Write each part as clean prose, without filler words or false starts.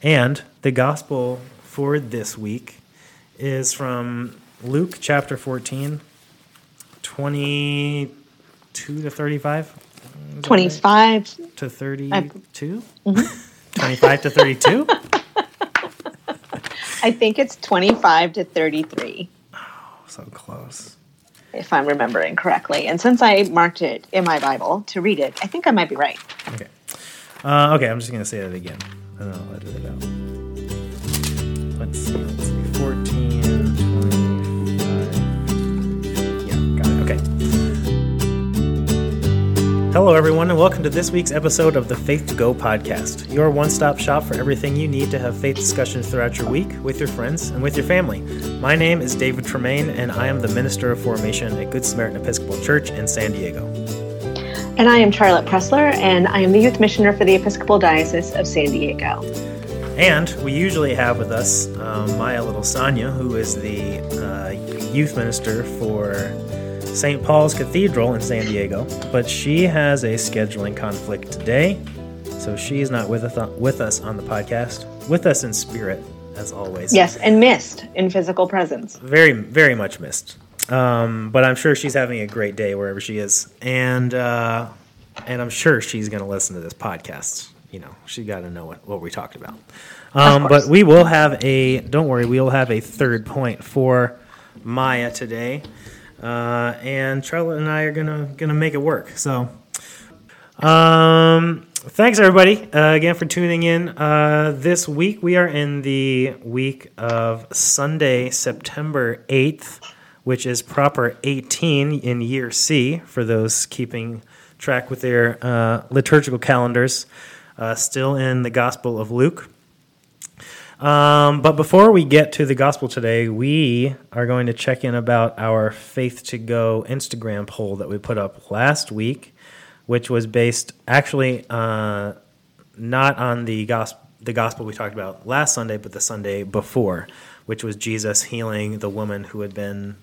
And the gospel for this week is from Luke chapter 14, 22 to 35. 25 right? to 32? Mm-hmm. 25 to 32? I think it's 25 to 33. Oh, so close. If I'm remembering correctly. And since I marked it in my Bible to read it, I think I might be right. Okay. Okay, I'm just going to say that again, and then I'll edit it out. Let's see. 14, 25. Yeah, got it. Okay. Hello, everyone, and welcome to this week's episode of the Faith2Go podcast, your one-stop shop for everything you need to have faith discussions throughout your week with your friends and with your family. My name is David Tremaine, and I am the Minister of Formation at Good Samaritan Episcopal Church in San Diego. And I am Charlotte Pressler, and I am the Youth Missioner for the Episcopal Diocese of San Diego. And we usually have with us Maya Little Sonia, who is the Youth Minister for St. Paul's Cathedral in San Diego. But she has a scheduling conflict today, so she is not with us on the podcast. With us in spirit, as always. Yes, and missed in physical presence. Very, very much missed. But I'm sure she's having a great day wherever she is, and I'm sure she's going to listen to this podcast. You know, she got to know what we talked about. But we will have a third point for Maya today, and Charlotte and I are gonna make it work. So, thanks everybody again for tuning in. This week we are in the week of Sunday, September 8th. Which is proper 18 in year C for those keeping track with their liturgical calendars, still in the Gospel of Luke. But before we get to the Gospel today, we are going to check in about our Faith2Go Instagram poll that we put up last week, which was based actually not on the Gospel we talked about last Sunday, but the Sunday before, which was Jesus healing the woman who had been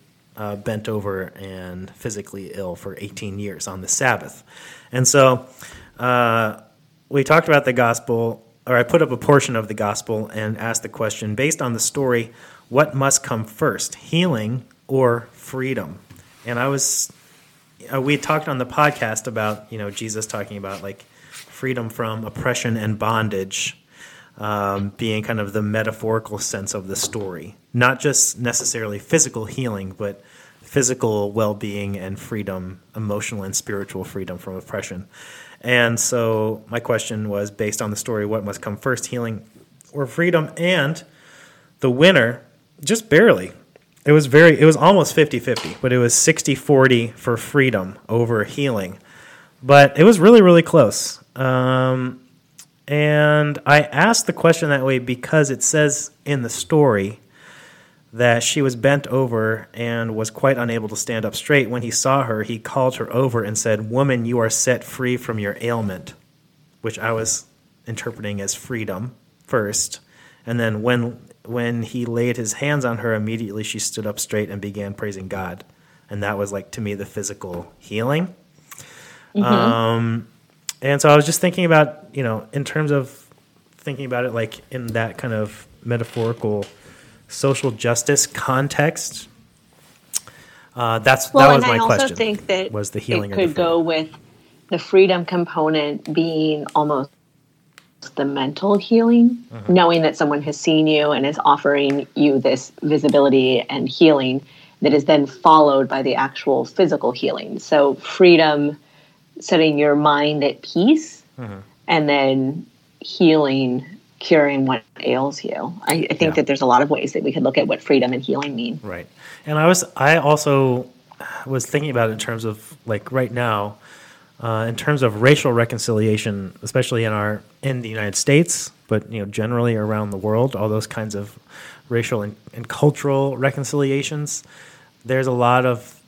bent over and physically ill for 18 years on the Sabbath. And so we talked about the gospel, or I put up a portion of the gospel and asked the question, based on the story, what must come first, healing or freedom? And we talked on the podcast about, you know, Jesus talking about like freedom from oppression and bondage, being kind of the metaphorical sense of the story. Not just necessarily physical healing, but physical well-being and freedom, emotional and spiritual freedom from oppression. And so my question was, based on the story, what must come first, healing or freedom? And the winner, just barely, it was almost 50-50, but it was 60-40 for freedom over healing. But it was really, really close. And I asked the question that way because it says in the story that she was bent over and was quite unable to stand up straight. When he saw her, he called her over and said, "Woman, you are set free from your ailment," which I was interpreting as freedom first. And then when he laid his hands on her, immediately she stood up straight and began praising God. And that was, like, to me, the physical healing. Mm-hmm. And so I was just thinking about, you know, in terms of thinking about it, like in that kind of metaphorical social justice context. That was my question. I also think that was the healing it could go with the freedom component being almost the mental healing, mm-hmm. knowing that someone has seen you and is offering you this visibility and healing that is then followed by the actual physical healing. So freedom, setting your mind at peace, mm-hmm. and then healing, curing what ails you. I think that there's a lot of ways that we could look at what freedom and healing mean. Right. And I also was thinking about it in terms of, like, right now, in terms of racial reconciliation, especially in the United States, but, you know, generally around the world, all those kinds of racial and cultural reconciliations. There's a lot of,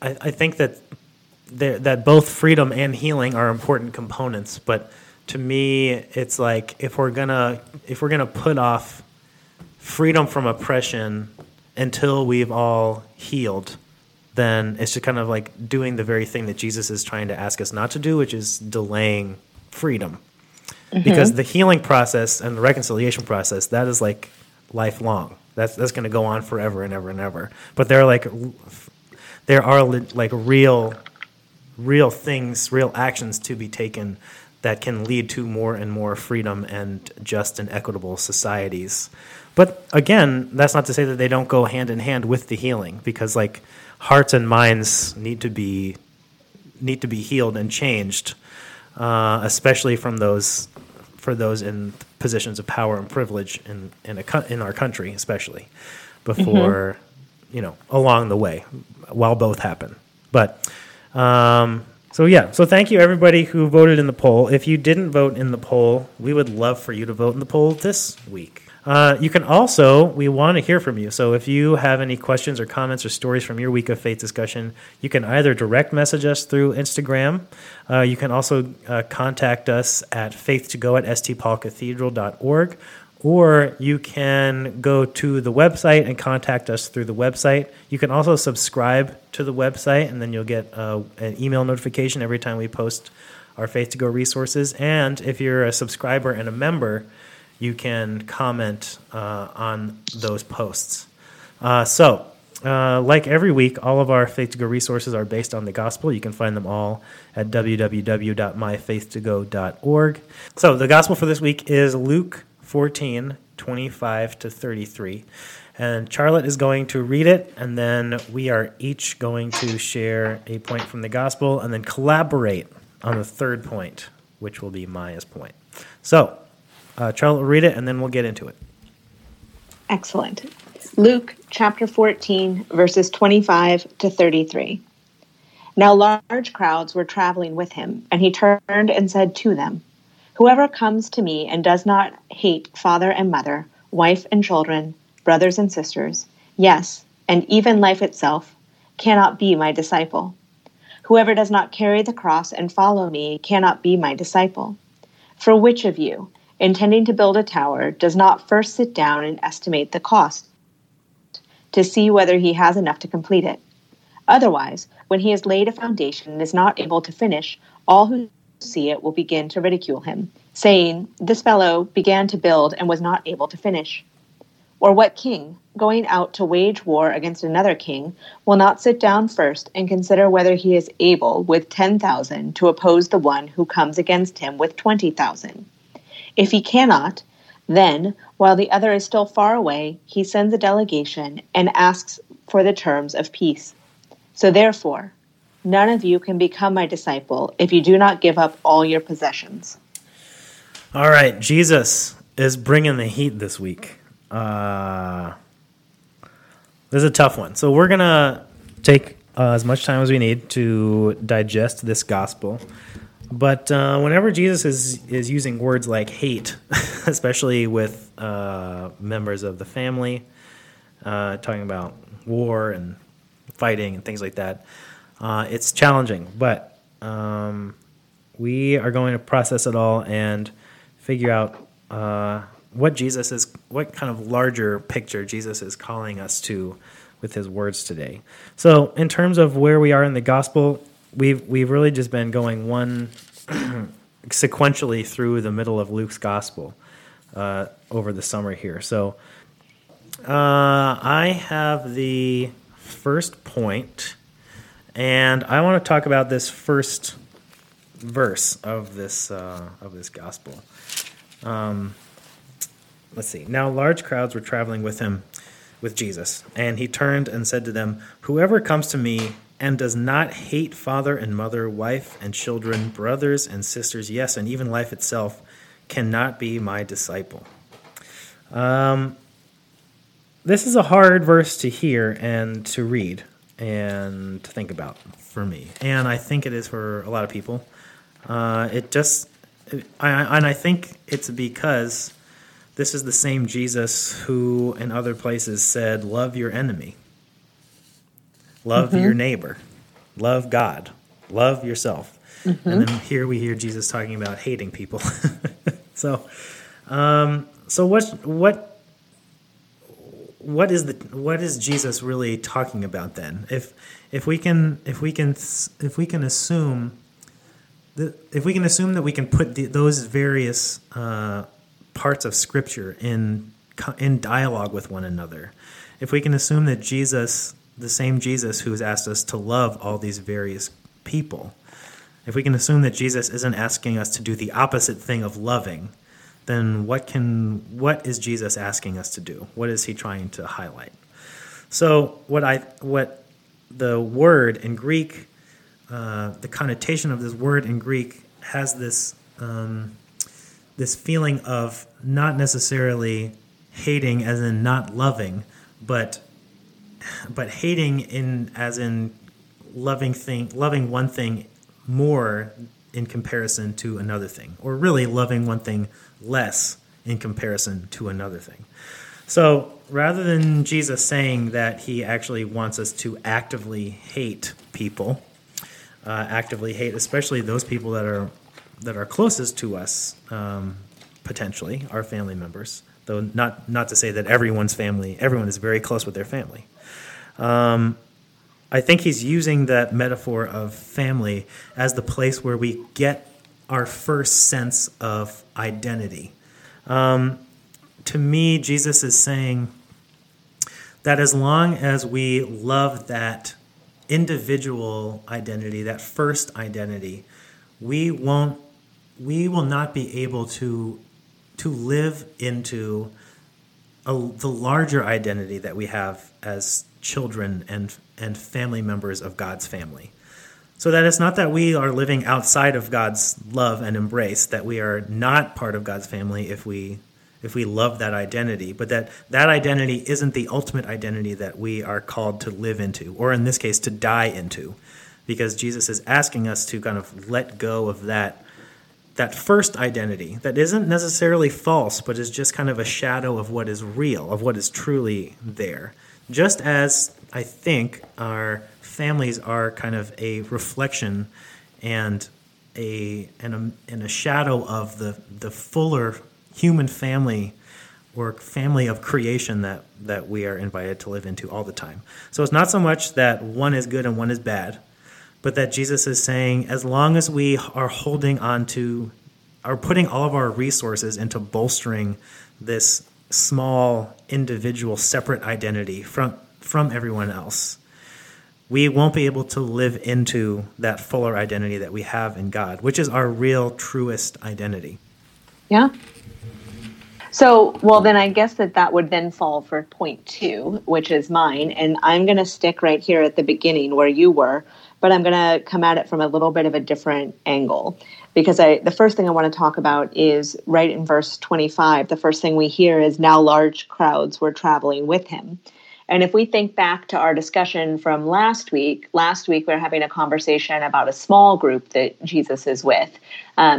I think that both freedom and healing are important components, but to me, it's like if we're gonna put off freedom from oppression until we've all healed, then it's just kind of like doing the very thing that Jesus is trying to ask us not to do, which is delaying freedom. Mm-hmm. Because the healing process and the reconciliation process, that is like lifelong. That's going to go on forever and ever and ever. But there are real things, real actions to be taken that can lead to more and more freedom and just and equitable societies. But again, that's not to say that they don't go hand in hand with the healing, because like hearts and minds need to be healed and changed, especially for those in positions of power and privilege in our country, especially before mm-hmm. Along the way, while both happen. But So thank you, everybody who voted in the poll. If you didn't vote in the poll, we would love for you to vote in the poll this week. We want to hear from you. So if you have any questions or comments or stories from your week of faith discussion, you can either direct message us through Instagram. You can also contact us at faith2go@stpaulcathedral.org, or you can go to the website and contact us through the website. You can also subscribe to the website, and then you'll get an email notification every time we post our Faith2Go resources. And if you're a subscriber and a member, you can comment on those posts. Like every week, all of our Faith2Go resources are based on the gospel. You can find them all at www.myfaith2go.org. So the gospel for this week is Luke 14:25-33. And Charlotte is going to read it, and then we are each going to share a point from the gospel and then collaborate on the third point, which will be Maya's point. So Charlotte will read it, and then we'll get into it. Excellent. Luke chapter 14, verses 25-33. Now large crowds were traveling with him, and he turned and said to them, "Whoever comes to me and does not hate father and mother, wife and children, brothers and sisters, yes, and even life itself, cannot be my disciple. Whoever does not carry the cross and follow me cannot be my disciple. For which of you, intending to build a tower, does not first sit down and estimate the cost to see whether he has enough to complete it? Otherwise, when he has laid a foundation and is not able to finish, all who see it will begin to ridicule him, saying, 'This fellow began to build and was not able to finish.' Or what king, going out to wage war against another king, will not sit down first and consider whether he is able with 10,000 to oppose the one who comes against him with 20,000? If he cannot, then, while the other is still far away, he sends a delegation and asks for the terms of peace. So therefore, none of you can become my disciple if you do not give up all your possessions." All right, Jesus is bringing the heat this week. This is a tough one. So we're going to take as much time as we need to digest this gospel. But whenever Jesus is using words like hate, especially with members of the family, talking about war and fighting and things like that, it's challenging, but we are going to process it all and figure out what kind of larger picture Jesus is calling us to with his words today. So, in terms of where we are in the gospel, we've really just been going one sequentially through the middle of Luke's gospel over the summer here. So, I have the first point. And I want to talk about this first verse of this gospel. Let's see. Now large crowds were traveling with Jesus, and he turned and said to them, "Whoever comes to me and does not hate father and mother, wife and children, brothers and sisters, yes, and even life itself, cannot be my disciple." This is a hard verse to hear and to read and to think about for me, and I think it is for a lot of people. I think it's because this is the same Jesus who in other places said, "Love your enemy, love mm-hmm. your neighbor, love God, love yourself." Mm-hmm. And then here we hear Jesus talking about hating people. So what is Jesus really talking about then? If we can assume if we can assume that we can put those various parts of Scripture in dialogue with one another, if we can assume that Jesus, the same Jesus who has asked us to love all these various people, if we can assume that Jesus isn't asking us to do the opposite thing of loving, then what is Jesus asking us to do? What is he trying to highlight? So what the word in Greek, the connotation of this word in Greek has this this feeling of not necessarily hating as in not loving, but hating in as in loving one thing more in comparison to another thing, or really loving one thing less in comparison to another thing. So rather than Jesus saying that he actually wants us to actively hate people, especially those people that are closest to us, potentially our family members, though not to say that everyone is very close with their family. I think he's using that metaphor of family as the place where we get our first sense of identity. To me, Jesus is saying that as long as we love that individual identity, that first identity, we will not be able to live into the larger identity that we have as children and family members of God's family. So that it's not that we are living outside of God's love and embrace, that we are not part of God's family if we love that identity, but that identity isn't the ultimate identity that we are called to live into, or in this case, to die into, because Jesus is asking us to kind of let go of that first identity that isn't necessarily false, but is just kind of a shadow of what is real, of what is truly there. Just as I think our families are kind of a reflection and a shadow of the fuller human family or family of creation that we are invited to live into all the time. So it's not so much that one is good and one is bad, but that Jesus is saying as long as we are holding on to, are putting all of our resources into bolstering this small individual separate identity from everyone else, we won't be able to live into that fuller identity that we have in God, which is our real, truest identity. Yeah. So, well, then I guess that would then fall for point 2, which is mine. And I'm going to stick right here at the beginning where you were, but I'm going to come at it from a little bit of a different angle. Because the first thing I want to talk about is right in verse 25, the first thing we hear is now large crowds were traveling with him. And if we think back to our discussion from last week we're having a conversation about a small group that Jesus is with.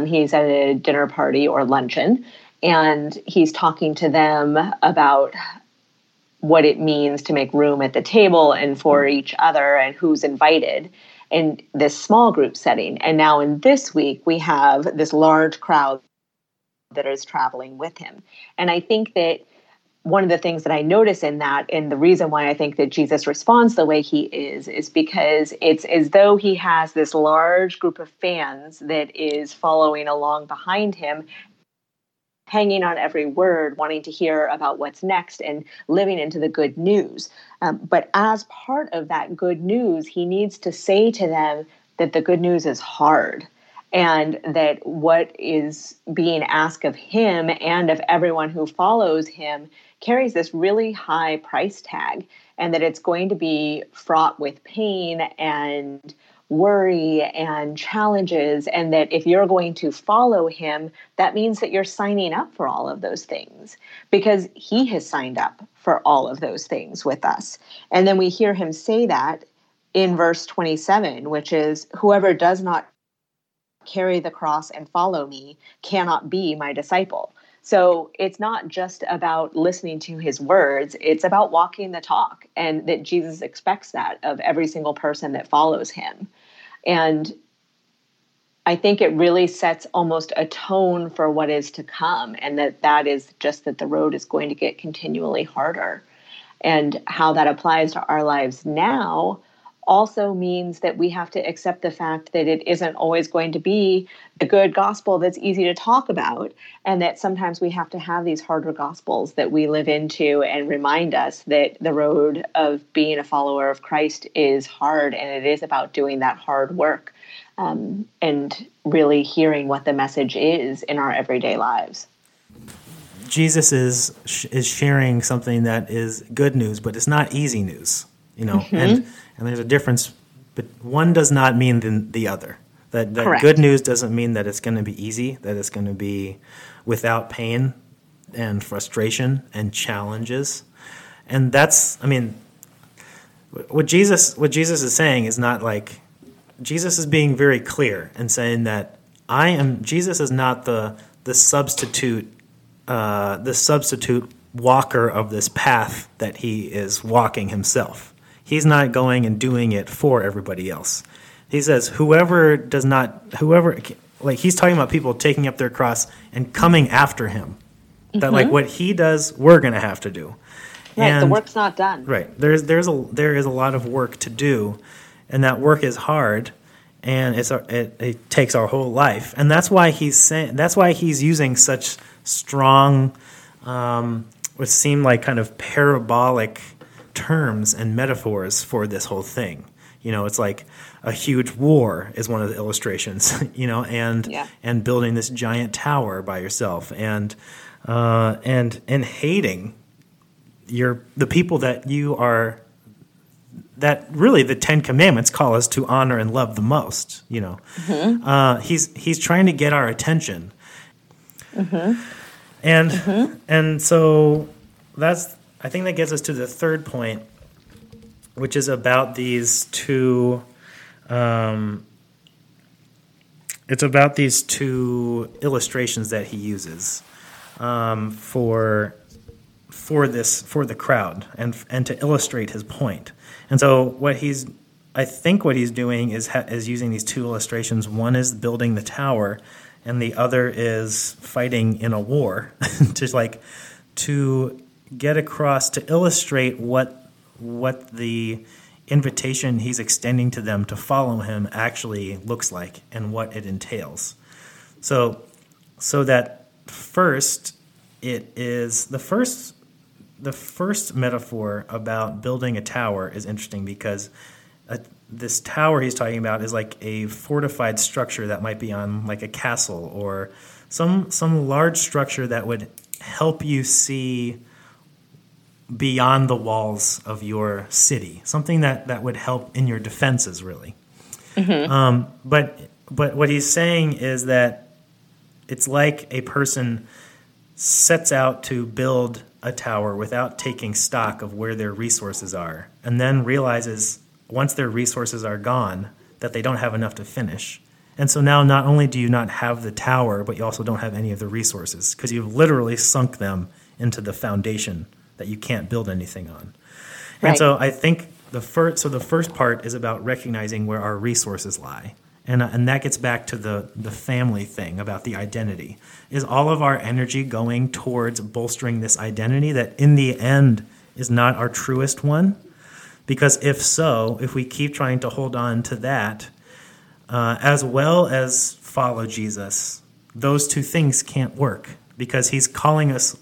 He's at a dinner party or luncheon, and he's talking to them about what it means to make room at the table and for each other and who's invited in this small group setting. And now in this week, we have this large crowd that is traveling with him. And I think that one of the things that I notice in that, and the reason why I think that Jesus responds the way he is because it's as though he has this large group of fans that is following along behind him, hanging on every word, wanting to hear about what's next and living into the good news. But as part of that good news, he needs to say to them that the good news is hard and that what is being asked of him and of everyone who follows him carries this really high price tag, and that it's going to be fraught with pain and worry and challenges, and that if you're going to follow him, that means that you're signing up for all of those things because he has signed up for all of those things with us. And then we hear him say that in verse 27, which is, whoever does not carry the cross and follow me cannot be my disciple. So it's not just about listening to his words, it's about walking the talk, and that Jesus expects that of every single person that follows him. And I think it really sets almost a tone for what is to come, and that is just that the road is going to get continually harder. And how that applies to our lives now also means that we have to accept the fact that it isn't always going to be the good gospel that's easy to talk about, and that sometimes we have to have these harder gospels that we live into and remind us that the road of being a follower of Christ is hard, and it is about doing that hard work and really hearing what the message is in our everyday lives. Jesus is sharing something that is good news, but it's not easy news, you know, mm-hmm. and there's a difference, but one does not mean the other. That good news doesn't mean that it's going to be easy, that it's going to be without pain and frustration and challenges. And that's, I mean, what Jesus is saying is not like, Jesus is being very clear and saying that Jesus is not the substitute walker of this path that he is walking himself. He's not going and doing it for everybody else. He says, he's talking about people taking up their cross and coming after him. Mm-hmm. That like what he does, we're going to have to do. Right, and the work's not done. Right, there is a lot of work to do, and that work is hard. And it takes our whole life, and that's why he's using such strong, what seem like kind of parabolic terms and metaphors for this whole thing. You know, it's like a huge war is one of the illustrations. You know, and building this giant tower by yourself, and hating the people that you are. That really the Ten Commandments call us to honor and love the most, you know. Mm-hmm. He's trying to get our attention, mm-hmm. and so that's, I think that gets us to the third point, which is about these two. It's about these two illustrations that he uses for the crowd and to illustrate his point. And so what he's doing is using these two illustrations. One is building the tower, and the other is fighting in a war to get across, to illustrate what the invitation he's extending to them to follow him actually looks like and what it entails. So that first, it is the first metaphor about building a tower is interesting because this tower he's talking about is like a fortified structure that might be on like a castle or some large structure that would help you see beyond the walls of your city, something that would help in your defenses, really. Mm-hmm. But what he's saying is that it's like a person sets out to build a tower without taking stock of where their resources are, and then realizes once their resources are gone that they don't have enough to finish. And so now not only do you not have the tower, but you also don't have any of the resources because you've literally sunk them into the foundation that you can't build anything on. Right. And so I think the first part is about recognizing where our resources lie. And that gets back to the family thing about the identity. Is all of our energy going towards bolstering this identity that in the end is not our truest one? Because if so, if we keep trying to hold on to that, as well as follow Jesus, those two things can't work because he calls us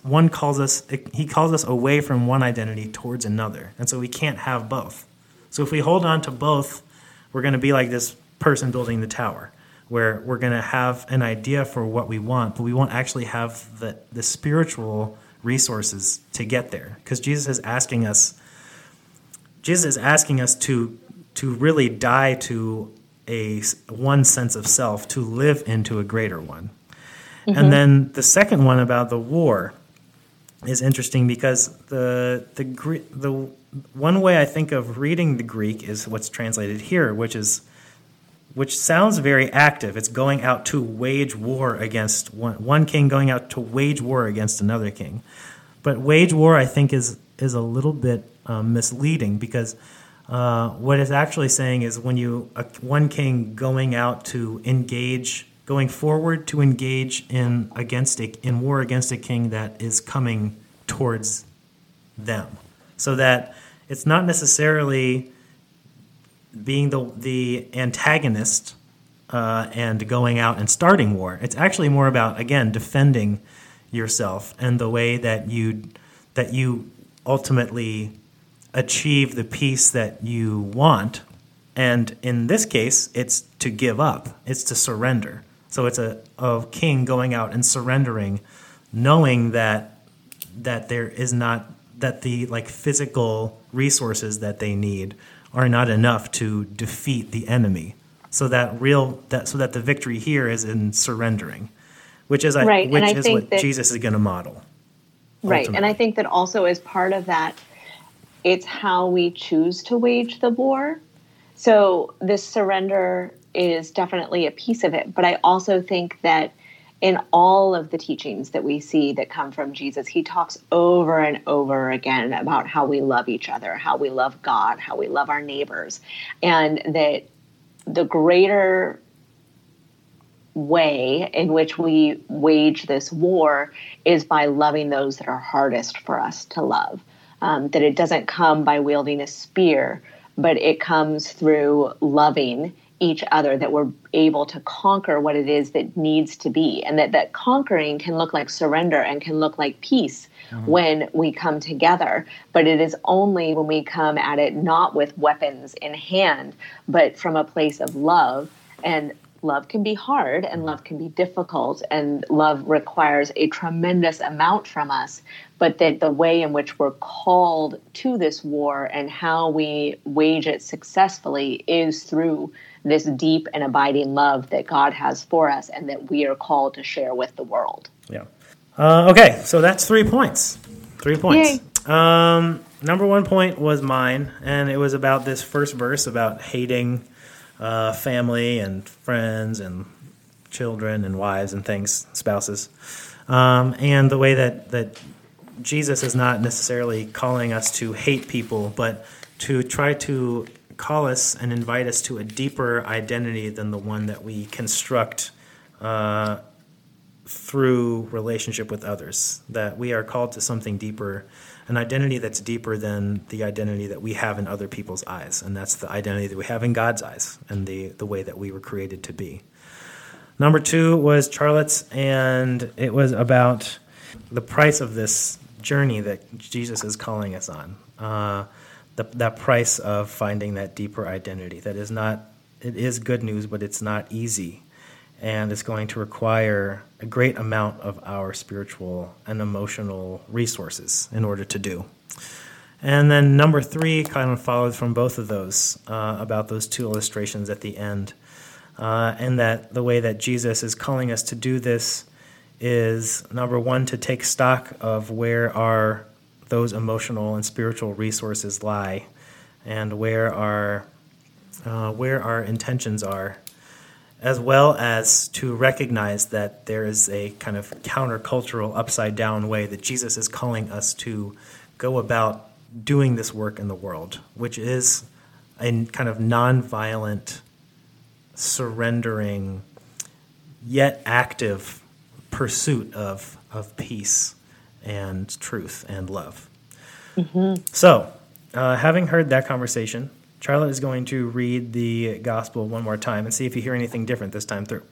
away from one identity towards another. And so we can't have both. So if we hold on to both, we're going to be like this person building the tower, where we're going to have an idea for what we want, but we won't actually have the spiritual resources to get there. Because Jesus is asking us to really die to a one sense of self to live into a greater one. Mm-hmm. And then the second one about the war is interesting because the one way I think of reading the Greek is what's translated here, which sounds very active. It's going out to wage war against one king, going out to wage war against another king. But wage war, I think, is a little bit misleading because what it's actually saying is when one king going out to engage, going forward to engage in war against a king that is coming towards them, so that it's not necessarily being the antagonist and going out and starting war. It's actually more about, again, defending yourself and the way that you ultimately achieve the peace that you want. And in this case, it's to give up. It's to surrender. So it's a king going out and surrendering, knowing that there is not, that the like physical resources that they need are not enough to defeat the enemy. So that so that the victory here is in surrendering, which is what Jesus is going to model. Right, ultimately. And I think that also as part of that, it's how we choose to wage the war. So this surrender is definitely a piece of it, but I also think that in all of the teachings that we see that come from Jesus, he talks over and over again about how we love each other, how we love God, how we love our neighbors, and that the greater way in which we wage this war is by loving those that are hardest for us to love, that it doesn't come by wielding a spear, but it comes through loving each other, that we're able to conquer what it is that needs to be, and that conquering can look like surrender and can look like peace when we come together. But it is only when we come at it not with weapons in hand, but from a place of love. And love can be hard, and love can be difficult, and love requires a tremendous amount from us, but that the way in which we're called to this war and how we wage it successfully is through this deep and abiding love that God has for us and that we are called to share with the world. Yeah. Okay, so that's 3 points. 3 points. Yay. Number 1 point was mine, and it was about this first verse about hating family and friends and children and wives and things, spouses, and the way that Jesus is not necessarily calling us to hate people, but to try to call us and invite us to a deeper identity than the one that we construct through relationship with others, that we are called to something deeper, an identity that's deeper than the identity that we have in other people's eyes, and that's the identity that we have in God's eyes and the way that we were created to be. Number 2 was Charlotte's, and it was about the price of this journey that Jesus is calling us on, that price of finding that deeper identity. That is not, it is good news, but it's not easy. And it's going to require a great amount of our spiritual and emotional resources in order to do. And then number 3 kind of followed from both of those, about those 2 illustrations at the end. And that the way that Jesus is calling us to do this is, number 1, to take stock of where are those emotional and spiritual resources lie, and where our intentions are, as well as to recognize that there is a kind of countercultural, upside-down way that Jesus is calling us to go about doing this work in the world, which is a kind of nonviolent, surrendering, yet active pursuit of peace and truth and love. Mm-hmm. So, having heard that conversation, Charlotte is going to read the gospel one more time and see if you hear anything different this time through.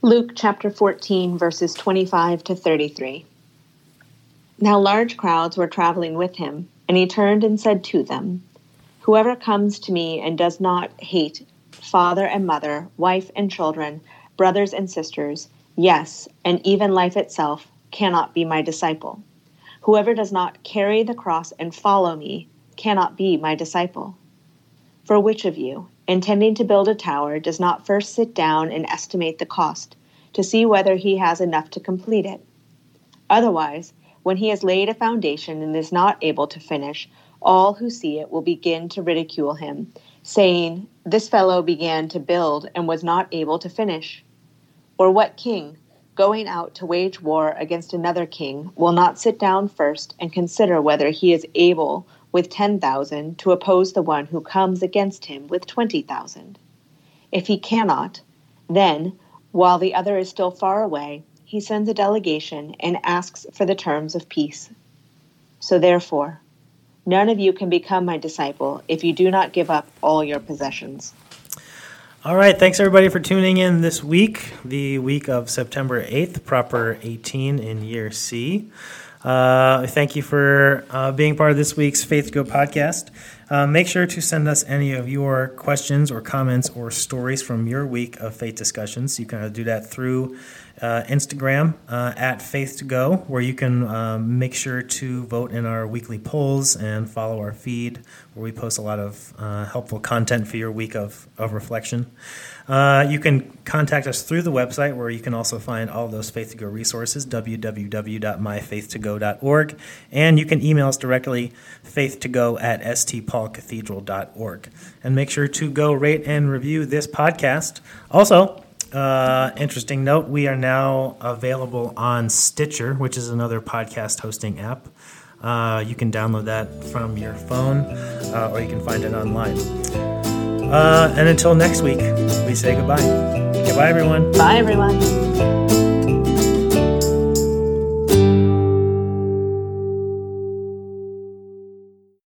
Luke chapter 14, verses 25 to 33. Now large crowds were traveling with him, and he turned and said to them, "Whoever comes to me and does not hate father and mother, wife and children, brothers and sisters, yes, and even life itself, cannot be my disciple. Whoever does not carry the cross and follow me cannot be my disciple. For which of you, intending to build a tower, does not first sit down and estimate the cost, to see whether he has enough to complete it? Otherwise, when he has laid a foundation and is not able to finish, all who see it will begin to ridicule him, saying, 'This fellow began to build and was not able to finish.' Or what king, going out to wage war against another king, will not sit down first and consider whether he is able with 10,000 to oppose the one who comes against him with 20,000. If he cannot, then, while the other is still far away, he sends a delegation and asks for the terms of peace. So therefore, None of you can become my disciple if you do not give up all your possessions. All right, thanks everybody for tuning in this week, the week of September 8th, Proper 18 in Year C. Thank you for being part of this week's Faith2Go podcast. Make sure to send us any of your questions or comments or stories from your week of faith discussions. You can do that through Instagram at Faith2Go, where you can make sure to vote in our weekly polls and follow our feed, where we post a lot of helpful content for your week of reflection. You can contact us through the website, where you can also find all those Faith2Go resources, www.myfaith2go.org. And you can email us directly, faith2go at stpaulcathedral.org. And make sure to go rate and review this podcast. Also, interesting note, we are now available on Stitcher, which is another podcast hosting app. You can download that from your phone, or you can find it online. And until next week, we say goodbye. Goodbye, everyone. Bye, everyone.